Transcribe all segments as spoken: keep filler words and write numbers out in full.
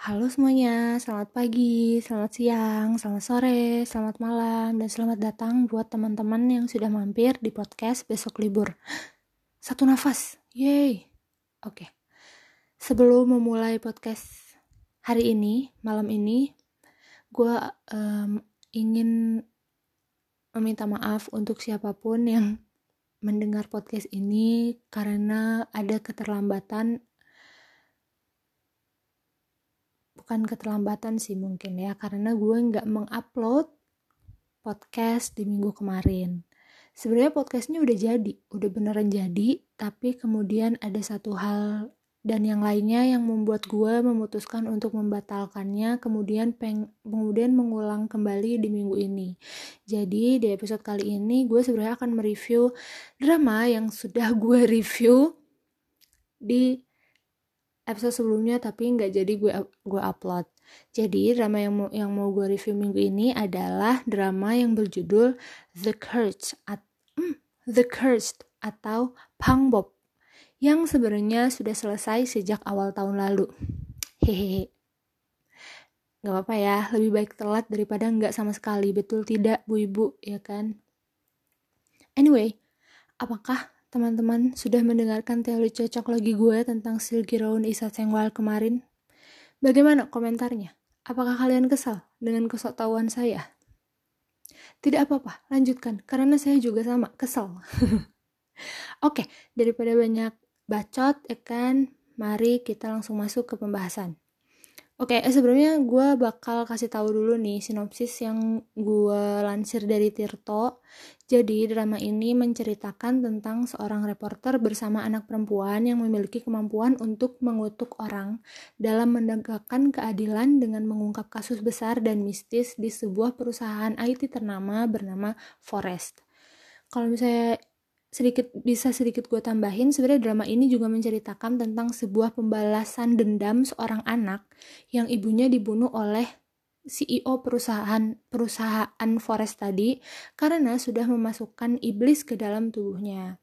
Halo semuanya, selamat pagi, selamat siang, selamat sore, selamat malam, dan selamat datang buat teman-teman yang sudah mampir di podcast Besok Libur Satu Nafas, yeay. Oke, okay. Sebelum memulai podcast hari ini, malam ini, gue um, ingin meminta maaf untuk siapapun yang mendengar podcast ini karena ada keterlambatan. Bukan keterlambatan sih mungkin ya, karena gue nggak mengupload podcast di minggu kemarin. Sebenarnya podcastnya udah jadi, udah beneran jadi, tapi kemudian ada satu hal dan yang lainnya yang membuat gue memutuskan untuk membatalkannya, kemudian peng, kemudian mengulang kembali di minggu ini. Jadi di episode kali ini gue sebenarnya akan mereview drama yang sudah gue review di episode sebelumnya tapi nggak jadi gue gue upload. Jadi drama yang mau, yang mau gue review minggu ini adalah drama yang berjudul The Cursed, at, mm, The Cursed atau Pang Bob yang sebenarnya sudah selesai sejak awal tahun lalu. Hehehe. Nggak apa-apa ya, lebih baik telat daripada nggak sama sekali. Betul tidak, Bu Ibu? Ya kan? Anyway, apakah teman-teman sudah mendengarkan teori cocok logi gue tentang Seulgiroun Uisasaenghwal kemarin? Bagaimana komentarnya? Apakah kalian kesal dengan kesoktahuan saya? Tidak apa-apa, lanjutkan. Karena saya juga sama, kesal. Oke, daripada banyak bacot, ya kan? Mari kita langsung masuk ke pembahasan. Oke, eh, sebelumnya gue bakal kasih tahu dulu nih sinopsis yang gue lansir dari Tirto. Jadi, drama ini menceritakan tentang seorang reporter bersama anak perempuan yang memiliki kemampuan untuk mengutuk orang dalam menegakkan keadilan dengan mengungkap kasus besar dan mistis di sebuah perusahaan I T ternama bernama Forest. Kalau misalnya sedikit bisa sedikit gue tambahin, sebenarnya drama ini juga menceritakan tentang sebuah pembalasan dendam seorang anak yang ibunya dibunuh oleh C E O perusahaan perusahaan Forest tadi karena sudah memasukkan iblis ke dalam tubuhnya.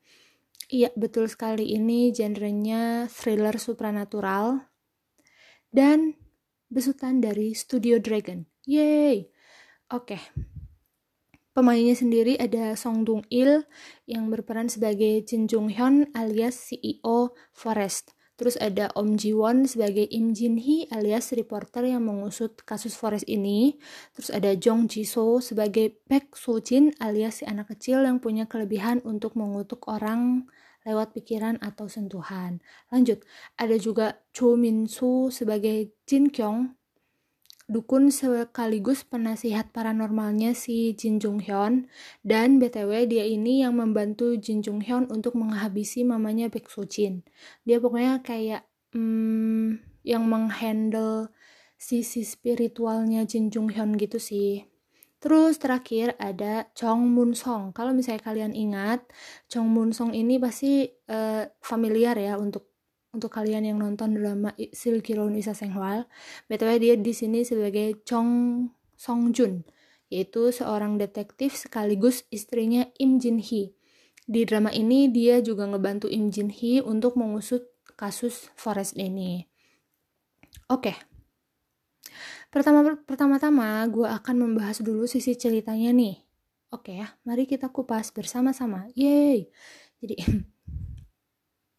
Iya, betul sekali, ini genrenya thriller supranatural dan besutan dari Studio Dragon. Yeay. Oke. Okay. Pemainnya sendiri ada Song Dong Il yang berperan sebagai Jin Jung-hyun alias C E O Forest. Terus ada Oh Ji-won sebagai Im Jin-hee alias reporter yang mengusut kasus Forest ini. Terus ada Jung Ji-so sebagai Baek So-jin alias si anak kecil yang punya kelebihan untuk mengutuk orang lewat pikiran atau sentuhan. Lanjut, ada juga Cho Min-soo sebagai Jin Kyung, dukun sekaligus penasihat paranormalnya si Jin Jung-hyun, dan B T W dia ini yang membantu Jin Jung-hyun untuk menghabisi mamanya Baek So-jin. Dia pokoknya kayak hmm, yang menghandle sisi spiritualnya Jin Jung-hyun gitu sih. Terus terakhir ada Chong Mun Song. Kalau misalnya kalian ingat, Chong Mun Song ini pasti uh, familiar ya untuk Untuk kalian yang nonton drama Seulgiroun Uisasaenghwal. B T W dia di sini sebagai Jeong Seong-jun, yaitu seorang detektif sekaligus istrinya Im Jin-hee. Di drama ini dia juga ngebantu Im Jin-hee untuk mengusut kasus Forest ini. Oke. Okay. Pertama pertama-tama gue akan membahas dulu sisi ceritanya nih. Oke okay ya, mari kita kupas bersama-sama. Yeay. Jadi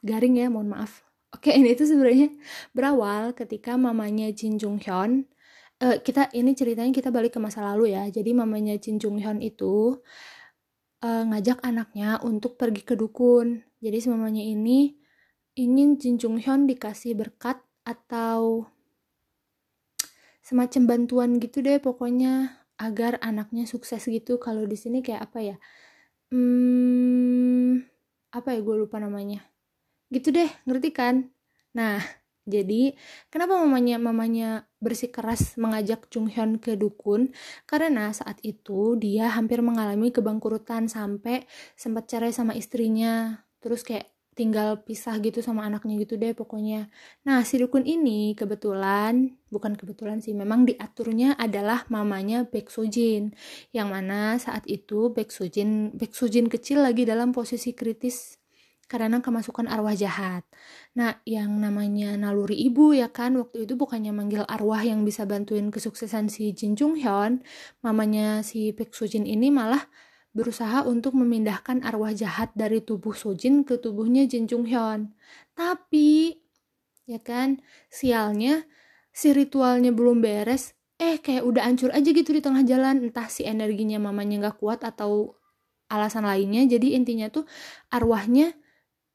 garing ya, mohon maaf. Oke, ini tuh sebenarnya berawal ketika mamanya Jin Jung-hyun, uh, kita ini ceritanya kita balik ke masa lalu ya. Jadi mamanya Jin Jung-hyun itu uh, ngajak anaknya untuk pergi ke dukun. Jadi si mamanya ini ingin Jin Jung-hyun dikasih berkat atau semacam bantuan gitu deh, pokoknya agar anaknya sukses gitu. Kalau di sini kayak apa ya? Hmm, apa ya gue lupa namanya. Gitu deh, ngerti kan? Nah, jadi kenapa mamanya mamanya bersikeras mengajak Jung-hyun ke dukun? Karena saat itu dia hampir mengalami kebangkrutan sampai sempat cerai sama istrinya, terus kayak tinggal pisah gitu sama anaknya gitu deh pokoknya. Nah, si dukun ini kebetulan, bukan kebetulan sih, memang diaturnya adalah mamanya Baek So-jin. Yang mana saat itu Baek So-jin, Baek So-jin kecil lagi dalam posisi kritis karena kemasukan arwah jahat. Nah, yang namanya naluri ibu ya kan, waktu itu bukannya manggil arwah yang bisa bantuin kesuksesan si Jin Jung-hyun, mamanya si Baek So-jin ini malah berusaha untuk memindahkan arwah jahat dari tubuh So-jin ke tubuhnya Jin Jung-hyun. Tapi, ya kan, sialnya si ritualnya belum beres, eh kayak udah hancur aja gitu di tengah jalan, entah si energinya mamanya gak kuat atau alasan lainnya. Jadi intinya tuh arwahnya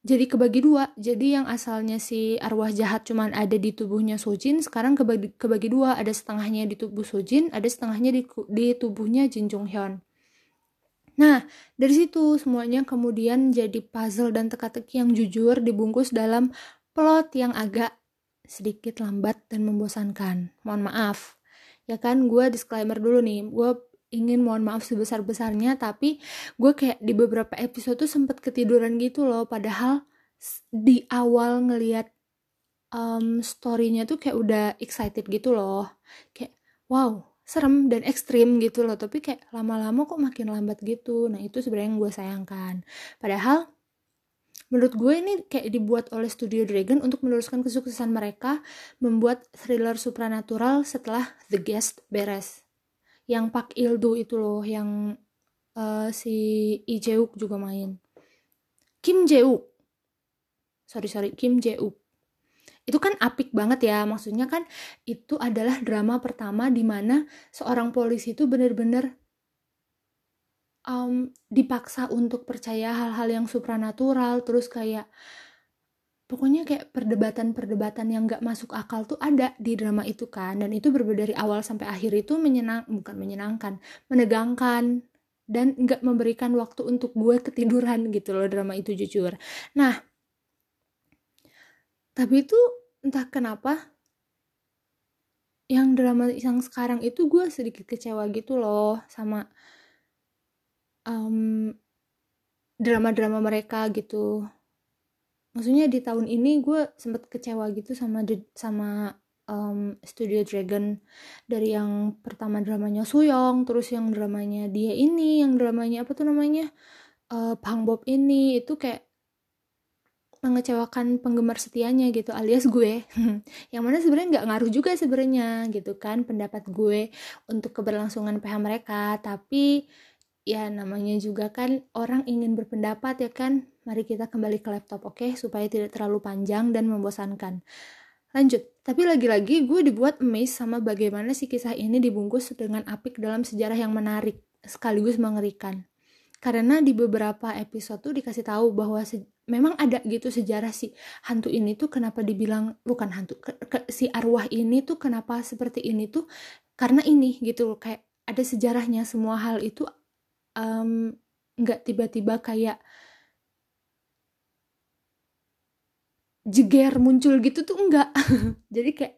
jadi kebagi dua. Jadi yang asalnya si arwah jahat cuman ada di tubuhnya So-jin, sekarang kebagi, kebagi dua, ada setengahnya di tubuh So-jin, ada setengahnya di, di tubuhnya Jin Jung-hyun. Nah, dari situ semuanya kemudian jadi puzzle dan teka-teki yang jujur dibungkus dalam plot yang agak sedikit lambat dan membosankan. Mohon maaf. Ya kan, gue disclaimer dulu nih, gue ingin mohon maaf sebesar-besarnya, tapi gue kayak di beberapa episode tuh sempet ketiduran gitu loh, padahal di awal ngelihat um, story-nya tuh kayak udah excited gitu loh, kayak wow, serem dan ekstrim gitu loh, tapi kayak lama-lama kok makin lambat gitu. Nah itu sebenarnya yang gue sayangkan, padahal menurut gue ini kayak dibuat oleh Studio Dragon untuk meneruskan kesuksesan mereka membuat thriller supranatural setelah The Guest beres. Yang Pak Ildu itu loh, yang uh, si Lee Jae-wook juga main. Kim Jae-wook. Sorry, sorry, Kim Jae-wook. Itu kan apik banget ya, maksudnya kan itu adalah drama pertama di mana seorang polisi itu benar-benar Um, dipaksa untuk percaya hal-hal yang supranatural. Terus kayak pokoknya kayak perdebatan-perdebatan yang gak masuk akal tuh ada di drama itu kan, dan itu berbeda dari awal sampai akhir itu menyenang, bukan menyenangkan, menegangkan, dan gak memberikan waktu untuk gue ketiduran gitu loh drama itu jujur. Nah tapi itu entah kenapa yang drama yang sekarang itu gue sedikit kecewa gitu loh sama Um, drama-drama mereka gitu. Maksudnya di tahun ini gue sempet kecewa gitu sama sama um, Studio Dragon, dari yang pertama dramanya Suyong, terus yang dramanya dia ini, yang dramanya apa tuh namanya uh, Pang Bob ini, itu kayak mengecewakan penggemar setianya gitu, alias gue. Yang mana sebenarnya nggak ngaruh juga sebenarnya gitu kan pendapat gue untuk keberlangsungan P H mereka, tapi ya namanya juga kan orang ingin berpendapat ya kan. Mari kita kembali ke laptop, oke, okay? Supaya tidak terlalu panjang dan membosankan. Lanjut. Tapi lagi-lagi gue dibuat amazed sama bagaimana si kisah ini dibungkus dengan apik dalam sejarah yang menarik sekaligus mengerikan. Karena di beberapa episode tuh dikasih tahu bahwa se- memang ada gitu sejarah si hantu ini tuh kenapa dibilang bukan hantu, ke- ke- si arwah ini tuh kenapa seperti ini tuh karena ini gitu loh, kayak ada sejarahnya. Semua hal itu Um, gak tiba-tiba kayak jeger muncul gitu tuh, enggak. Jadi kayak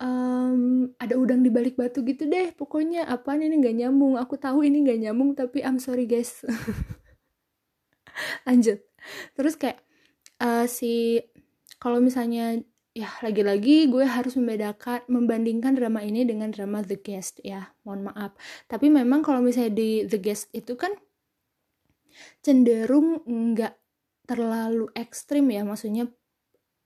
um, ada udang di balik batu gitu deh pokoknya. Apaan ini gak nyambung, aku tahu ini gak nyambung tapi I'm sorry guys. Lanjut. Terus kayak uh, si kalau misalnya ya lagi-lagi gue harus membedakan, membandingkan drama ini dengan drama The Guest ya, mohon maaf. Tapi memang kalau misalnya di The Guest itu kan cenderung nggak terlalu ekstrim ya, maksudnya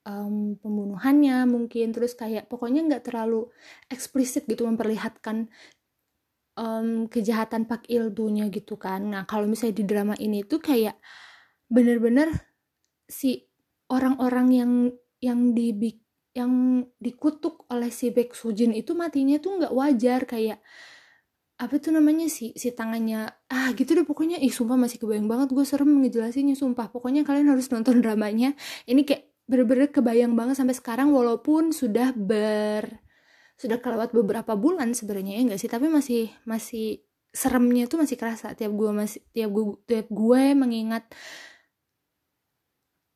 um, pembunuhannya mungkin, terus kayak pokoknya nggak terlalu eksplisit gitu memperlihatkan um, kejahatan Pak Ildunya gitu kan. Nah kalau misalnya di drama ini tuh kayak bener-bener si orang-orang yang yang dibik yang dikutuk oleh si Baek So-jin itu matinya tuh nggak wajar, kayak apa tuh namanya si si tangannya ah gitu deh pokoknya. Ih sumpah masih kebayang banget, gue serem ngejelasinnya sumpah. Pokoknya kalian harus nonton dramanya, ini kayak bener-bener kebayang banget sampai sekarang walaupun sudah ber sudah kelewat beberapa bulan sebenarnya ya nggak sih, tapi masih masih seremnya tuh masih kerasa tiap gue masih tiap gue tiap gue mengingat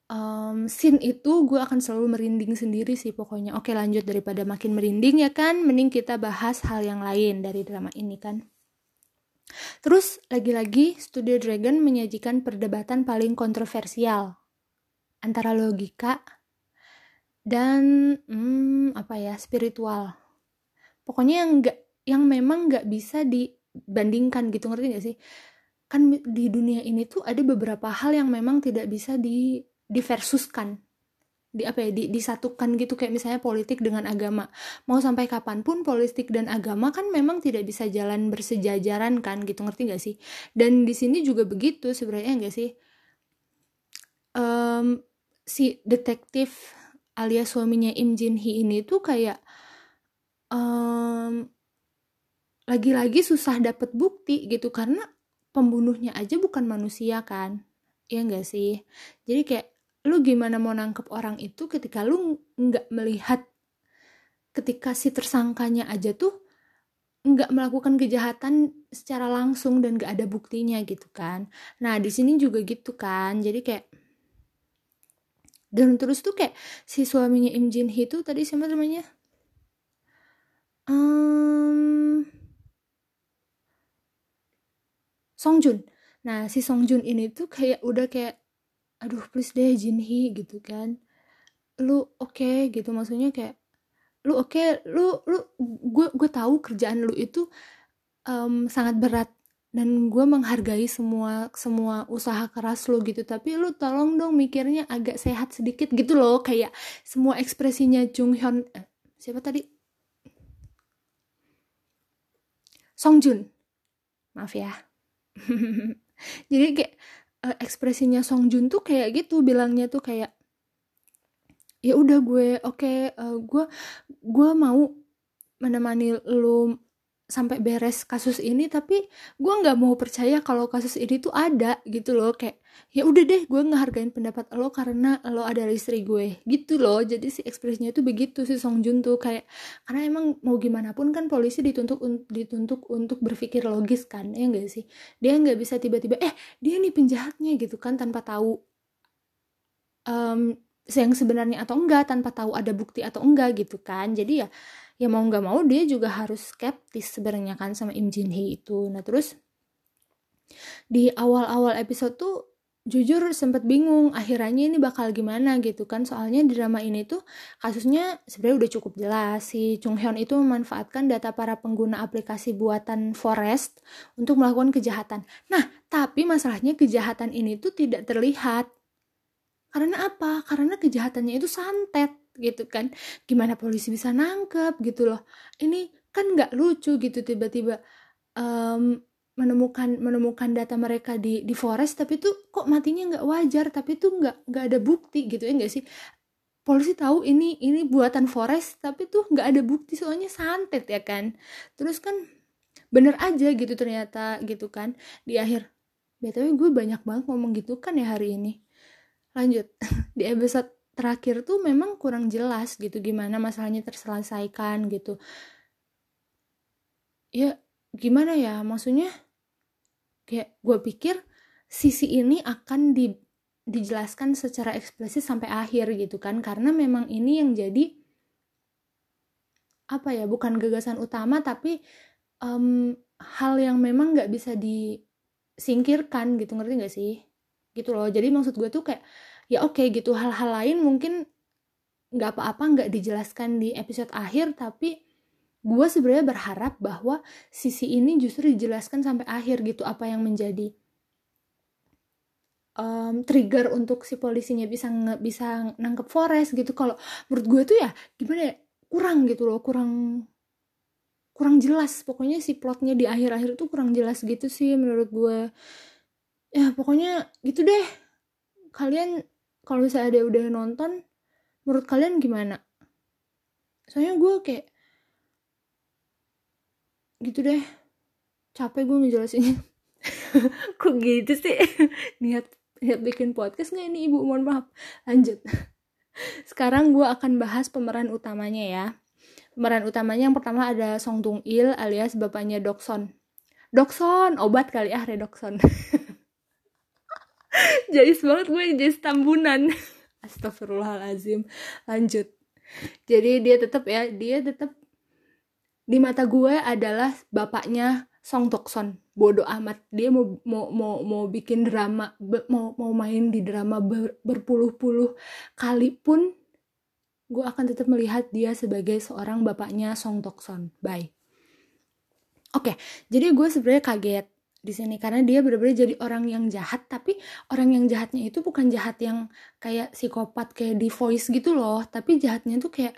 Um, scene itu gue akan selalu merinding sendiri sih pokoknya. Oke lanjut, daripada makin merinding ya kan, mending kita bahas hal yang lain dari drama ini kan. Terus lagi-lagi Studio Dragon menyajikan perdebatan paling kontroversial antara logika dan hmm, apa ya spiritual. Pokoknya yang nggak, yang memang nggak bisa dibandingkan gitu, ngerti nggak sih? kan di dunia ini tuh ada beberapa hal yang memang tidak bisa di diversuskan, di apa ya, di, disatukan gitu, kayak misalnya politik dengan agama. Mau sampai kapanpun politik dan agama kan memang tidak bisa jalan bersejajaran kan gitu, ngerti nggak sih? Dan di sini juga begitu sebenarnya, nggak sih? Um, si detektif alias suaminya Im Jin-hee ini tuh kayak um, lagi-lagi susah dapet bukti gitu, karena pembunuhnya aja bukan manusia kan, ya nggak sih? Jadi kayak lu gimana mau nangkep orang itu ketika lu nggak melihat, ketika si tersangkanya aja tuh nggak melakukan kejahatan secara langsung dan nggak ada buktinya gitu kan. Nah di sini juga gitu kan, jadi kayak, dan terus tuh kayak si suaminya Im Jin-hee tuh tadi siapa namanya, um, Seong-jun. Nah si Seong-jun ini tuh kayak udah kayak, aduh please deh Jin-hee gitu kan, lu oke okay, gitu, maksudnya kayak lu oke okay, lu lu gue gue tahu kerjaan lu itu um, sangat berat dan gue menghargai semua semua usaha keras lu gitu, tapi lu tolong dong mikirnya agak sehat sedikit gitu loh. Kayak semua ekspresinya Jung-hyun eh, siapa tadi Seong-jun, maaf ya. Jadi kayak ekspresinya Seong-jun tuh kayak gitu, bilangnya tuh kayak ya udah gue oke okay, uh, gue gue mau menemani lu sampai beres kasus ini, tapi gue nggak mau percaya kalau kasus ini tuh ada gitu loh. Kayak ya udah deh gue ngehargain pendapat lo karena lo adalah istri gue gitu loh. Jadi si ekspresinya tuh begitu si Seong-jun tuh, kayak karena emang mau gimana pun kan polisi dituntut dituntut untuk berpikir logis kan, ya nggak sih? Dia nggak bisa tiba-tiba eh dia nih penjahatnya gitu kan, tanpa tahu um, yang sebenarnya atau enggak, tanpa tahu ada bukti atau enggak gitu kan. Jadi ya ya mau nggak mau dia juga harus skeptis sebenarnya kan sama Im Jin-hee itu. Nah terus di awal-awal episode tuh jujur sempat bingung akhirannya ini bakal gimana gitu kan, soalnya drama ini tuh kasusnya sebenarnya udah cukup jelas. Si Jung-hyun itu memanfaatkan data para pengguna aplikasi buatan Forest untuk melakukan kejahatan. Nah tapi masalahnya kejahatan ini tuh tidak terlihat, karena apa? Karena kejahatannya itu santet gitu kan. Gimana polisi bisa nangkep gitu loh, ini kan nggak lucu gitu tiba-tiba um, menemukan menemukan data mereka di di Forest, tapi tuh kok matinya nggak wajar, tapi tuh nggak nggak ada bukti gitu, ya nggak sih? Polisi tahu ini ini buatan Forest tapi tuh nggak ada bukti soalnya santet ya kan. Terus kan bener aja gitu ternyata gitu kan di akhir. Btw gue banyak banget ngomong gitu kan ya hari ini. Lanjut di episode terakhir tuh memang kurang jelas gitu gimana masalahnya terselesaikan gitu. Ya gimana ya, maksudnya kayak gue pikir sisi ini akan di, dijelaskan secara eksplisit sampai akhir gitu kan, karena memang ini yang jadi apa ya, bukan gagasan utama tapi um, hal yang memang nggak bisa disingkirkan gitu, ngerti nggak sih? Gitu loh. Jadi maksud gue tuh kayak ya oke okay, gitu, hal-hal lain mungkin nggak apa-apa nggak dijelaskan di episode akhir, tapi gue sebenarnya berharap bahwa sisi ini justru dijelaskan sampai akhir gitu, apa yang menjadi um, trigger untuk si polisinya bisa nge- bisa nangkep Forest gitu. Kalau menurut gue tuh ya gimana ya, kurang gitu loh, kurang kurang jelas pokoknya si plotnya di akhir-akhir tuh kurang jelas gitu sih menurut gue ya. Pokoknya gitu deh, kalian kalau misalnya ada udah nonton menurut kalian gimana? Soalnya gue kayak gitu deh, capek gue ngejelasinnya. Kok gitu sih? niat niat bikin podcast nggak ini ibu? Mohon maaf. Lanjut. Sekarang gue akan bahas pemeran utamanya ya. Pemeran utamanya yang pertama ada Song Dong Il alias bapaknya Redoxon. Redoxon obat kali ah Redoxon. Jais banget gue, jais tambunan. Astagfirullahalazim. Lanjut. Jadi dia tetap ya, dia tetap di mata gue adalah bapaknya Song Dok-seon. Bodoh amat, dia mau mau mau mau bikin drama, mau mau main di drama ber, berpuluh-puluh kali pun gue akan tetap melihat dia sebagai seorang bapaknya Song Dok-seon. Bye. Oke, jadi gue sebenarnya kaget di sini karena dia benar-benar jadi orang yang jahat, tapi orang yang jahatnya itu bukan jahat yang kayak psikopat kayak di Voice gitu loh, tapi jahatnya tuh kayak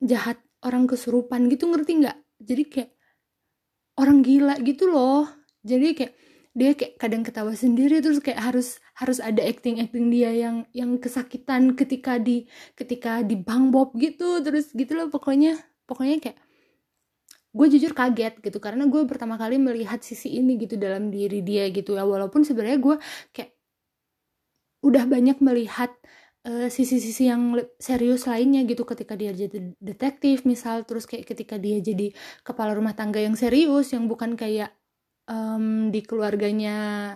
jahat orang kesurupan gitu, ngerti nggak? Jadi kayak orang gila gitu loh. Jadi kayak dia kayak kadang ketawa sendiri, terus kayak harus harus ada acting-acting dia yang yang kesakitan ketika di ketika di Pang Bob gitu, terus gitu loh pokoknya. Pokoknya kayak gue jujur kaget gitu karena gue pertama kali melihat sisi ini gitu dalam diri dia gitu ya, walaupun sebenarnya gue kayak udah banyak melihat uh, sisi-sisi yang serius lainnya gitu ketika dia jadi detektif misal, terus kayak ketika dia jadi kepala rumah tangga yang serius yang bukan kayak Um, di keluarganya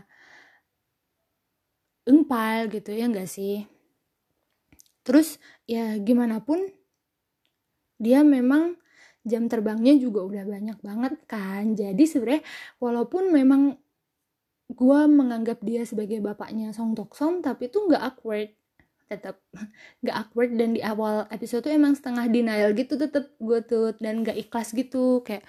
Eungpal gitu ya nggak sih. Terus ya gimana pun dia memang jam terbangnya juga udah banyak banget kan. Jadi sebenarnya walaupun memang gue menganggap dia sebagai bapaknya Song Dok-seon, tapi itu nggak awkward, tetap nggak awkward, dan di awal episode tuh emang setengah denial gitu tetap gue tuh, dan nggak ikhlas gitu kayak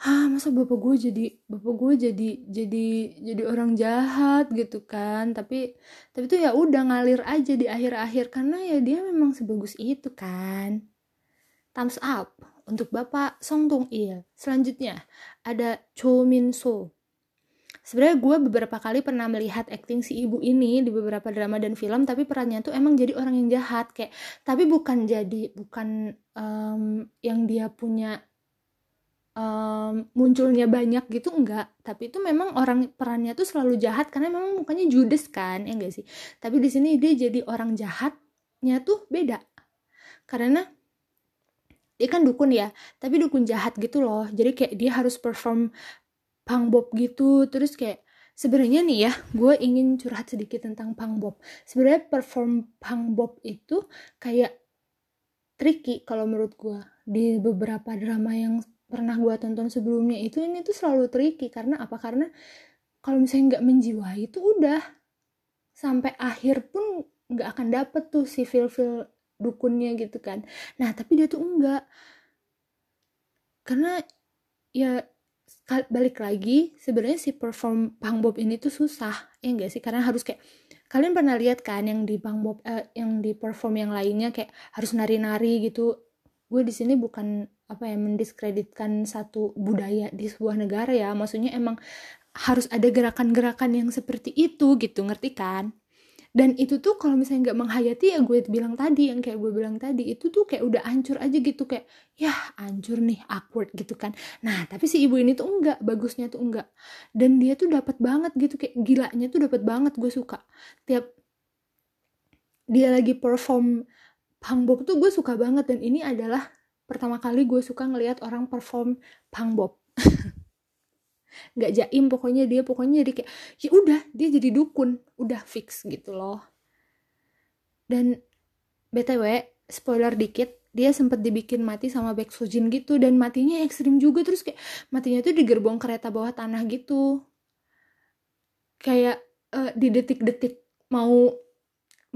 ah masa bapak gue jadi bapak gue jadi jadi jadi orang jahat gitu kan, tapi tapi tuh ya udah ngalir aja di akhir-akhir karena ya dia memang sebagus itu kan. Thumbs up untuk bapak Song Dong Il. Selanjutnya ada Cho Min-soo. Sebenarnya gue beberapa kali pernah melihat acting si ibu ini di beberapa drama dan film, tapi perannya tuh emang jadi orang yang jahat kayak, tapi bukan jadi bukan um, yang dia punya Um, munculnya banyak gitu, enggak, tapi itu memang orang perannya tuh selalu jahat karena memang mukanya judes kan ya enggak sih, tapi di sini dia jadi orang jahatnya tuh beda karena dia kan dukun ya, tapi dukun jahat gitu loh, jadi kayak dia harus perform Pang Bob gitu. Terus kayak sebenarnya nih ya, gue ingin curhat sedikit tentang Pang Bob. Sebenarnya perform Pang Bob itu kayak tricky kalau menurut gue di beberapa drama yang pernah gue tonton sebelumnya itu, ini tuh selalu tricky karena apa? Karena kalau misalnya nggak menjiwai itu udah sampai akhir pun nggak akan dapet tuh si feel-feel dukunnya gitu kan. Nah tapi dia tuh enggak, karena ya balik lagi sebenarnya si perform Pang Bob ini tuh susah ya nggak sih, karena harus kayak, kalian pernah lihat kan yang di Pang Bob eh, yang di perform yang lainnya kayak harus nari-nari gitu. Gue di sini bukan apa ya mendiskreditkan satu budaya di sebuah negara ya, maksudnya emang harus ada gerakan-gerakan yang seperti itu gitu, ngerti kan? Dan itu tuh kalau misalnya nggak menghayati ya gue bilang tadi yang kayak gue bilang tadi itu tuh kayak udah hancur aja gitu, kayak ya hancur nih, awkward gitu kan. Nah tapi si ibu ini tuh enggak, bagusnya tuh enggak, dan dia tuh dapat banget gitu, kayak gilanya tuh dapat banget, gue suka tiap dia lagi perform Pang Bob tuh gue suka banget, dan ini adalah pertama kali gue suka ngelihat orang perform Pang Bob. Nggak jaim pokoknya dia, pokoknya jadi kayak ya udah dia jadi dukun, udah fix gitu loh. Dan B T W spoiler dikit, dia sempat dibikin mati sama Baek So-jin gitu, dan matinya ekstrim juga, terus kayak matinya tuh di gerbong kereta bawah tanah gitu. Kayak uh, di detik-detik mau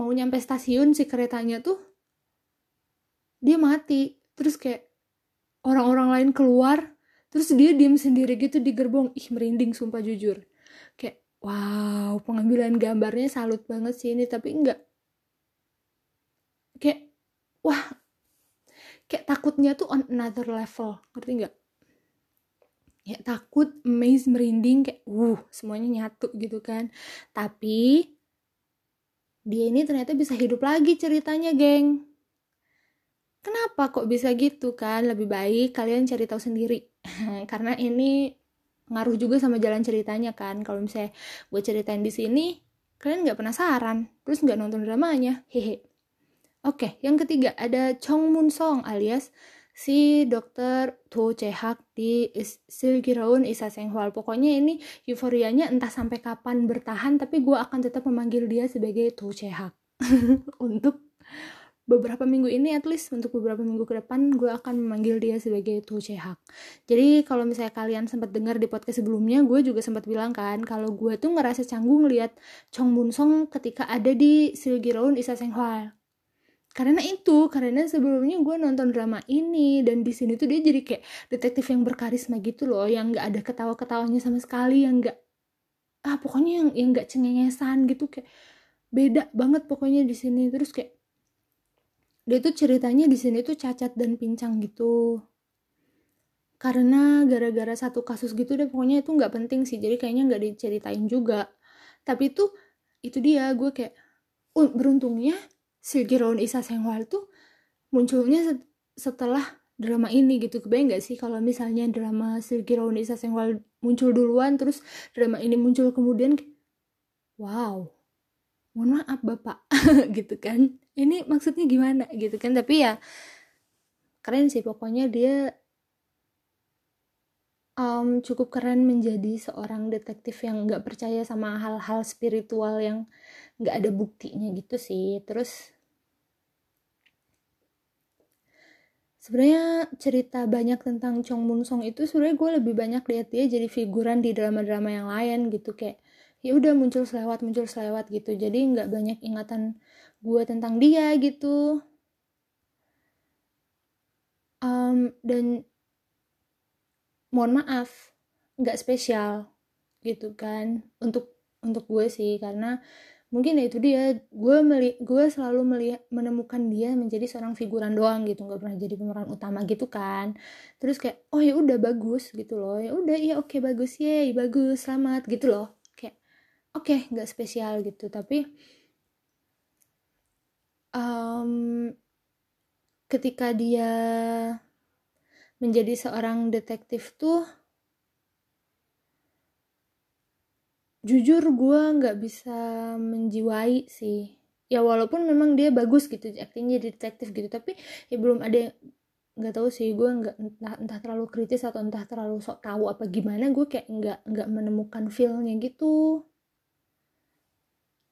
mau nyampe stasiun si keretanya tuh dia mati, terus kayak orang-orang lain keluar, terus dia diem sendiri gitu di gerbong. Ih merinding sumpah jujur, kayak wow, pengambilan gambarnya salut banget sih ini, tapi enggak kayak wah, kayak takutnya tuh on another level, ngerti nggak? Ya takut, amazed, merinding, kayak uh semuanya nyatu gitu kan. Tapi dia ini ternyata bisa hidup lagi ceritanya geng. Kenapa kok bisa gitu kan? Lebih baik kalian cari tahu sendiri. Karena ini ngaruh juga sama jalan ceritanya kan. Kalau misalnya gue ceritain di sini, kalian nggak penasaran, terus nggak nonton dramanya. Hehe. Oke, yang ketiga ada Chong Mun Song alias si dokter Cho Jae-hak di Seulgiroun Uisasaenghwal. Pokoknya ini euforianya entah sampai kapan bertahan, tapi gue akan tetap memanggil dia sebagai Cho Jae-hak. Untuk beberapa minggu ini, at least untuk beberapa minggu ke depan, gue akan memanggil dia sebagai Cho Jae-hak. Jadi kalau misalnya kalian sempat dengar di podcast sebelumnya, gue juga sempat bilang kan kalau gue tuh ngerasa canggung lihat Chong Mun Song ketika ada di Seulgiroun Uisasaenghwal. Karena itu, karena sebelumnya gue nonton drama ini, dan di sini tuh dia jadi kayak detektif yang berkarisma gitu loh, yang nggak ada ketawa-ketawanya sama sekali, yang nggak, ah pokoknya yang yang nggak cengengesan gitu, kayak beda banget pokoknya di sini. Terus kayak dia tuh ceritanya di sini tuh cacat dan pincang gitu, karena gara-gara satu kasus gitu deh pokoknya. Itu nggak penting sih, jadi kayaknya nggak diceritain juga. Tapi tuh itu dia, gue kayak beruntungnya Seulgiroun Uisasaenghwal tuh munculnya setelah drama ini gitu. Kebayang gak sih kalau misalnya drama Seulgiroun Uisasaenghwal muncul duluan, terus drama ini muncul kemudian, wow, mohon maaf bapak, gitu kan, ini maksudnya gimana gitu kan. Tapi ya keren sih pokoknya, dia um, cukup keren menjadi seorang detektif yang gak percaya sama hal-hal spiritual yang gak ada buktinya gitu sih. Terus sebenarnya cerita banyak tentang Chong Mun Song itu sebenarnya gue lebih banyak lihat dia jadi figuran di drama-drama yang lain gitu, kayak ya udah muncul selewat muncul selewat gitu, jadi nggak banyak ingatan gue tentang dia gitu. Um, dan mohon maaf nggak spesial gitu kan untuk untuk gue sih, karena mungkin ya itu dia, gue meli- gue selalu melihat menemukan dia menjadi seorang figuran doang gitu, nggak pernah jadi pemeran utama gitu kan. Terus kayak oh ya udah bagus gitu loh, ya udah ya oke bagus ya bagus selamat gitu loh, kayak oke nggak spesial gitu. Tapi um, ketika dia menjadi seorang detektif tuh jujur gue nggak bisa menjiwai sih ya, walaupun memang dia bagus gitu aktingnya di detektif gitu, tapi ya belum ada, nggak tahu sih gue, nggak entah, entah terlalu kritis atau entah terlalu sok tahu apa gimana, gue kayak nggak nggak menemukan feelnya gitu.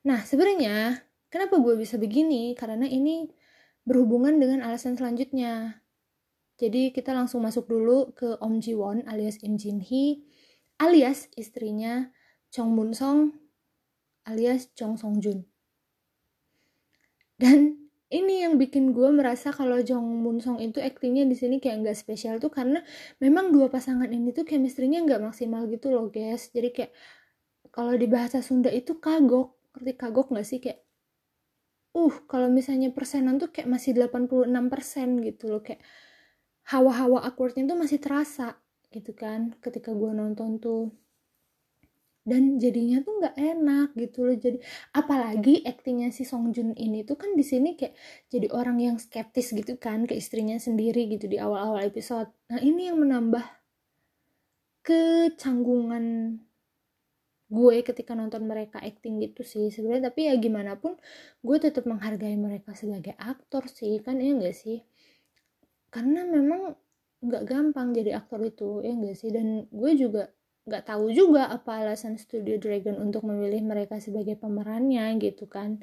Nah sebenarnya kenapa gue bisa begini, karena ini berhubungan dengan alasan selanjutnya. Jadi kita langsung masuk dulu ke Oh Ji-won alias Im Jin-hee alias istrinya Chong Mun Song alias Jeong Seong-jun. Dan ini yang bikin gue merasa kalau Chong Mun Song itu aktingnya di sini kayak nggak spesial tuh, karena memang dua pasangan ini tuh chemistry-nya nggak maksimal gitu loh guys. Jadi kayak kalau di bahasa Sunda itu kagok, ngerti kagok nggak sih, kayak uh kalau misalnya persenan tuh kayak masih delapan puluh enam persen gitu loh, kayak hawa-hawa awkwardnya tuh masih terasa gitu kan ketika gue nonton tuh. Dan jadinya tuh nggak enak gitu loh. Jadi apalagi aktingnya si Song Jun ini tuh kan di sini kayak jadi orang yang skeptis gitu kan ke istrinya sendiri gitu di awal-awal episode. Nah ini yang menambah kecanggungan gue ketika nonton mereka acting gitu sih sebenarnya. Tapi ya gimana pun gue tetap menghargai mereka sebagai aktor sih kan, ya nggak sih, karena memang nggak gampang jadi aktor itu, ya nggak sih. Dan gue juga nggak tahu juga apa alasan Studio Dragon untuk memilih mereka sebagai pemerannya gitu kan.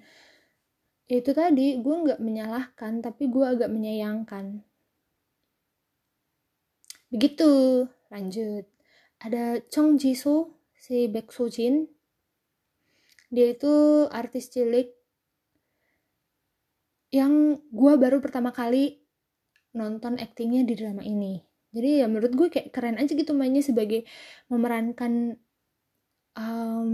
Itu tadi gue nggak menyalahkan, tapi gue agak menyayangkan. Begitu, lanjut. Ada Jung Ji-so, si Baek So-jin. Dia itu artis cilik yang gue baru pertama kali nonton aktingnya di drama ini. Jadi ya menurut gue kayak keren aja gitu mainnya sebagai memerankan um,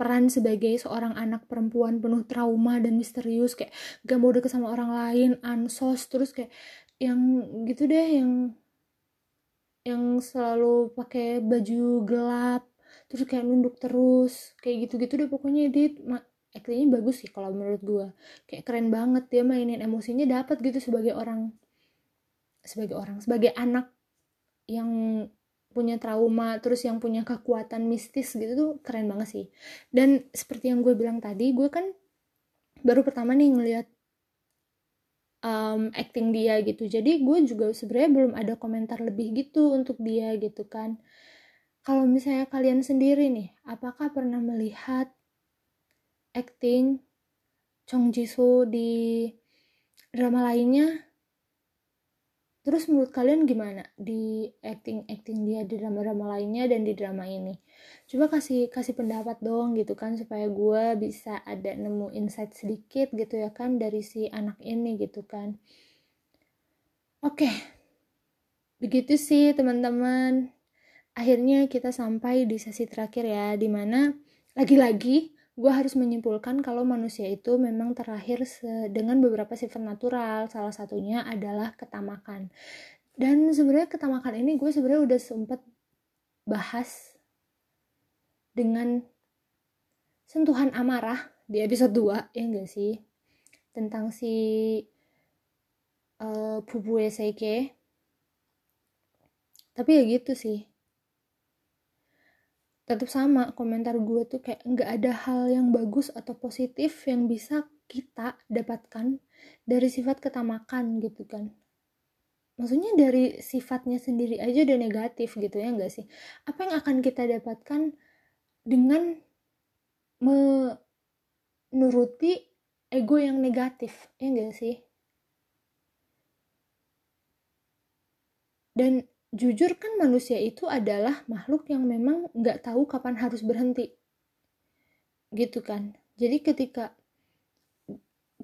peran sebagai seorang anak perempuan penuh trauma dan misterius, kayak gak mau deket sama orang lain, ansos, terus kayak yang gitu deh, yang yang selalu pakai baju gelap, terus kayak nunduk terus, kayak gitu-gitu deh pokoknya. Dia aktingnya bagus sih kalau menurut gue, kayak keren banget dia mainin emosinya dapat gitu sebagai orang sebagai orang, sebagai anak yang punya trauma, terus yang punya kekuatan mistis gitu tuh keren banget sih. Dan seperti yang gue bilang tadi, gue kan baru pertama nih ngelihat um, acting dia gitu, jadi gue juga sebenarnya belum ada komentar lebih gitu untuk dia gitu kan. Kalau misalnya kalian sendiri nih, apakah pernah melihat acting Jung Ji-so di drama lainnya? Terus menurut kalian gimana di acting-acting dia di drama-drama lainnya dan di drama ini? Coba kasih kasih pendapat dong gitu kan, supaya gue bisa ada nemu insight sedikit gitu ya kan dari si anak ini gitu kan. Oke, begitu sih teman-teman. Akhirnya kita sampai di sesi terakhir ya, dimana lagi-lagi gue harus menyimpulkan kalau manusia itu memang terlahir se- dengan beberapa sifat natural. Salah satunya adalah ketamakan. Dan sebenarnya ketamakan ini gue sebenarnya udah sempat bahas dengan sentuhan amarah di episode dua, ya enggak sih? Tentang si uh, Pubue Seike. Tapi ya gitu sih. Tetap sama, komentar gue tuh kayak nggak ada hal yang bagus atau positif yang bisa kita dapatkan dari sifat ketamakan gitu kan. Maksudnya dari sifatnya sendiri aja udah negatif gitu ya nggak sih? Apa yang akan kita dapatkan dengan menuruti ego yang negatif ya nggak sih? Dan jujur kan manusia itu adalah makhluk yang memang nggak tahu kapan harus berhenti, gitu kan. Jadi ketika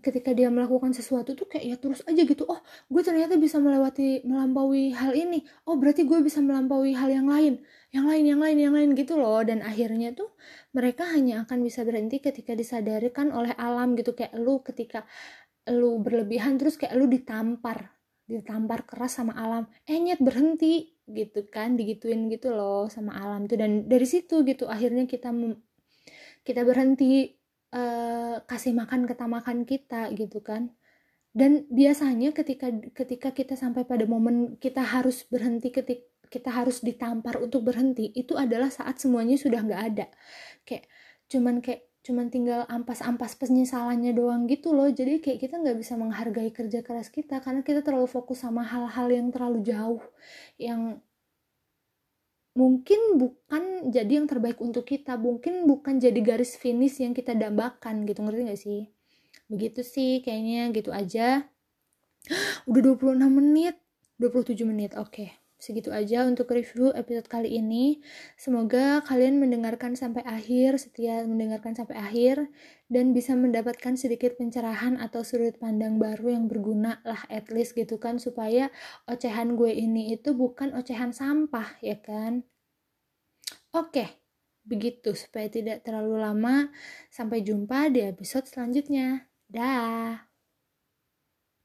ketika dia melakukan sesuatu tuh kayak ya terus aja gitu. Oh, gue ternyata bisa melewati melampaui hal ini. Oh, berarti gue bisa melampaui hal yang lain, yang lain, yang lain, yang lain gitu loh. Dan akhirnya tuh mereka hanya akan bisa berhenti ketika disadarkan oleh alam gitu. Kayak lu ketika lu berlebihan terus kayak lu ditampar. ditampar keras sama alam, eh nyet berhenti gitu kan, digituin gitu loh sama alam tuh. Dan dari situ gitu akhirnya kita mem- kita berhenti uh, kasih makan ketamakan kita gitu kan. Dan biasanya ketika ketika kita sampai pada momen kita harus berhenti, ketika kita harus ditampar untuk berhenti, itu adalah saat semuanya sudah nggak ada, kayak cuman kayak cuman tinggal ampas-ampas penyesalannya doang gitu loh. Jadi kayak kita nggak bisa menghargai kerja keras kita karena kita terlalu fokus sama hal-hal yang terlalu jauh, yang mungkin bukan jadi yang terbaik untuk kita, mungkin bukan jadi garis finish yang kita dambakan gitu, ngerti nggak sih? Begitu sih kayaknya, gitu aja. Udah dua puluh enam menit, dua puluh tujuh menit, oke okay. Segitu aja untuk review episode kali ini. Semoga kalian mendengarkan sampai akhir, setia mendengarkan sampai akhir, dan bisa mendapatkan sedikit pencerahan atau sudut pandang baru yang berguna lah at least gitu kan, supaya ocehan gue ini itu bukan ocehan sampah ya kan. Oke, begitu, supaya tidak terlalu lama. Sampai jumpa di episode selanjutnya. Dah.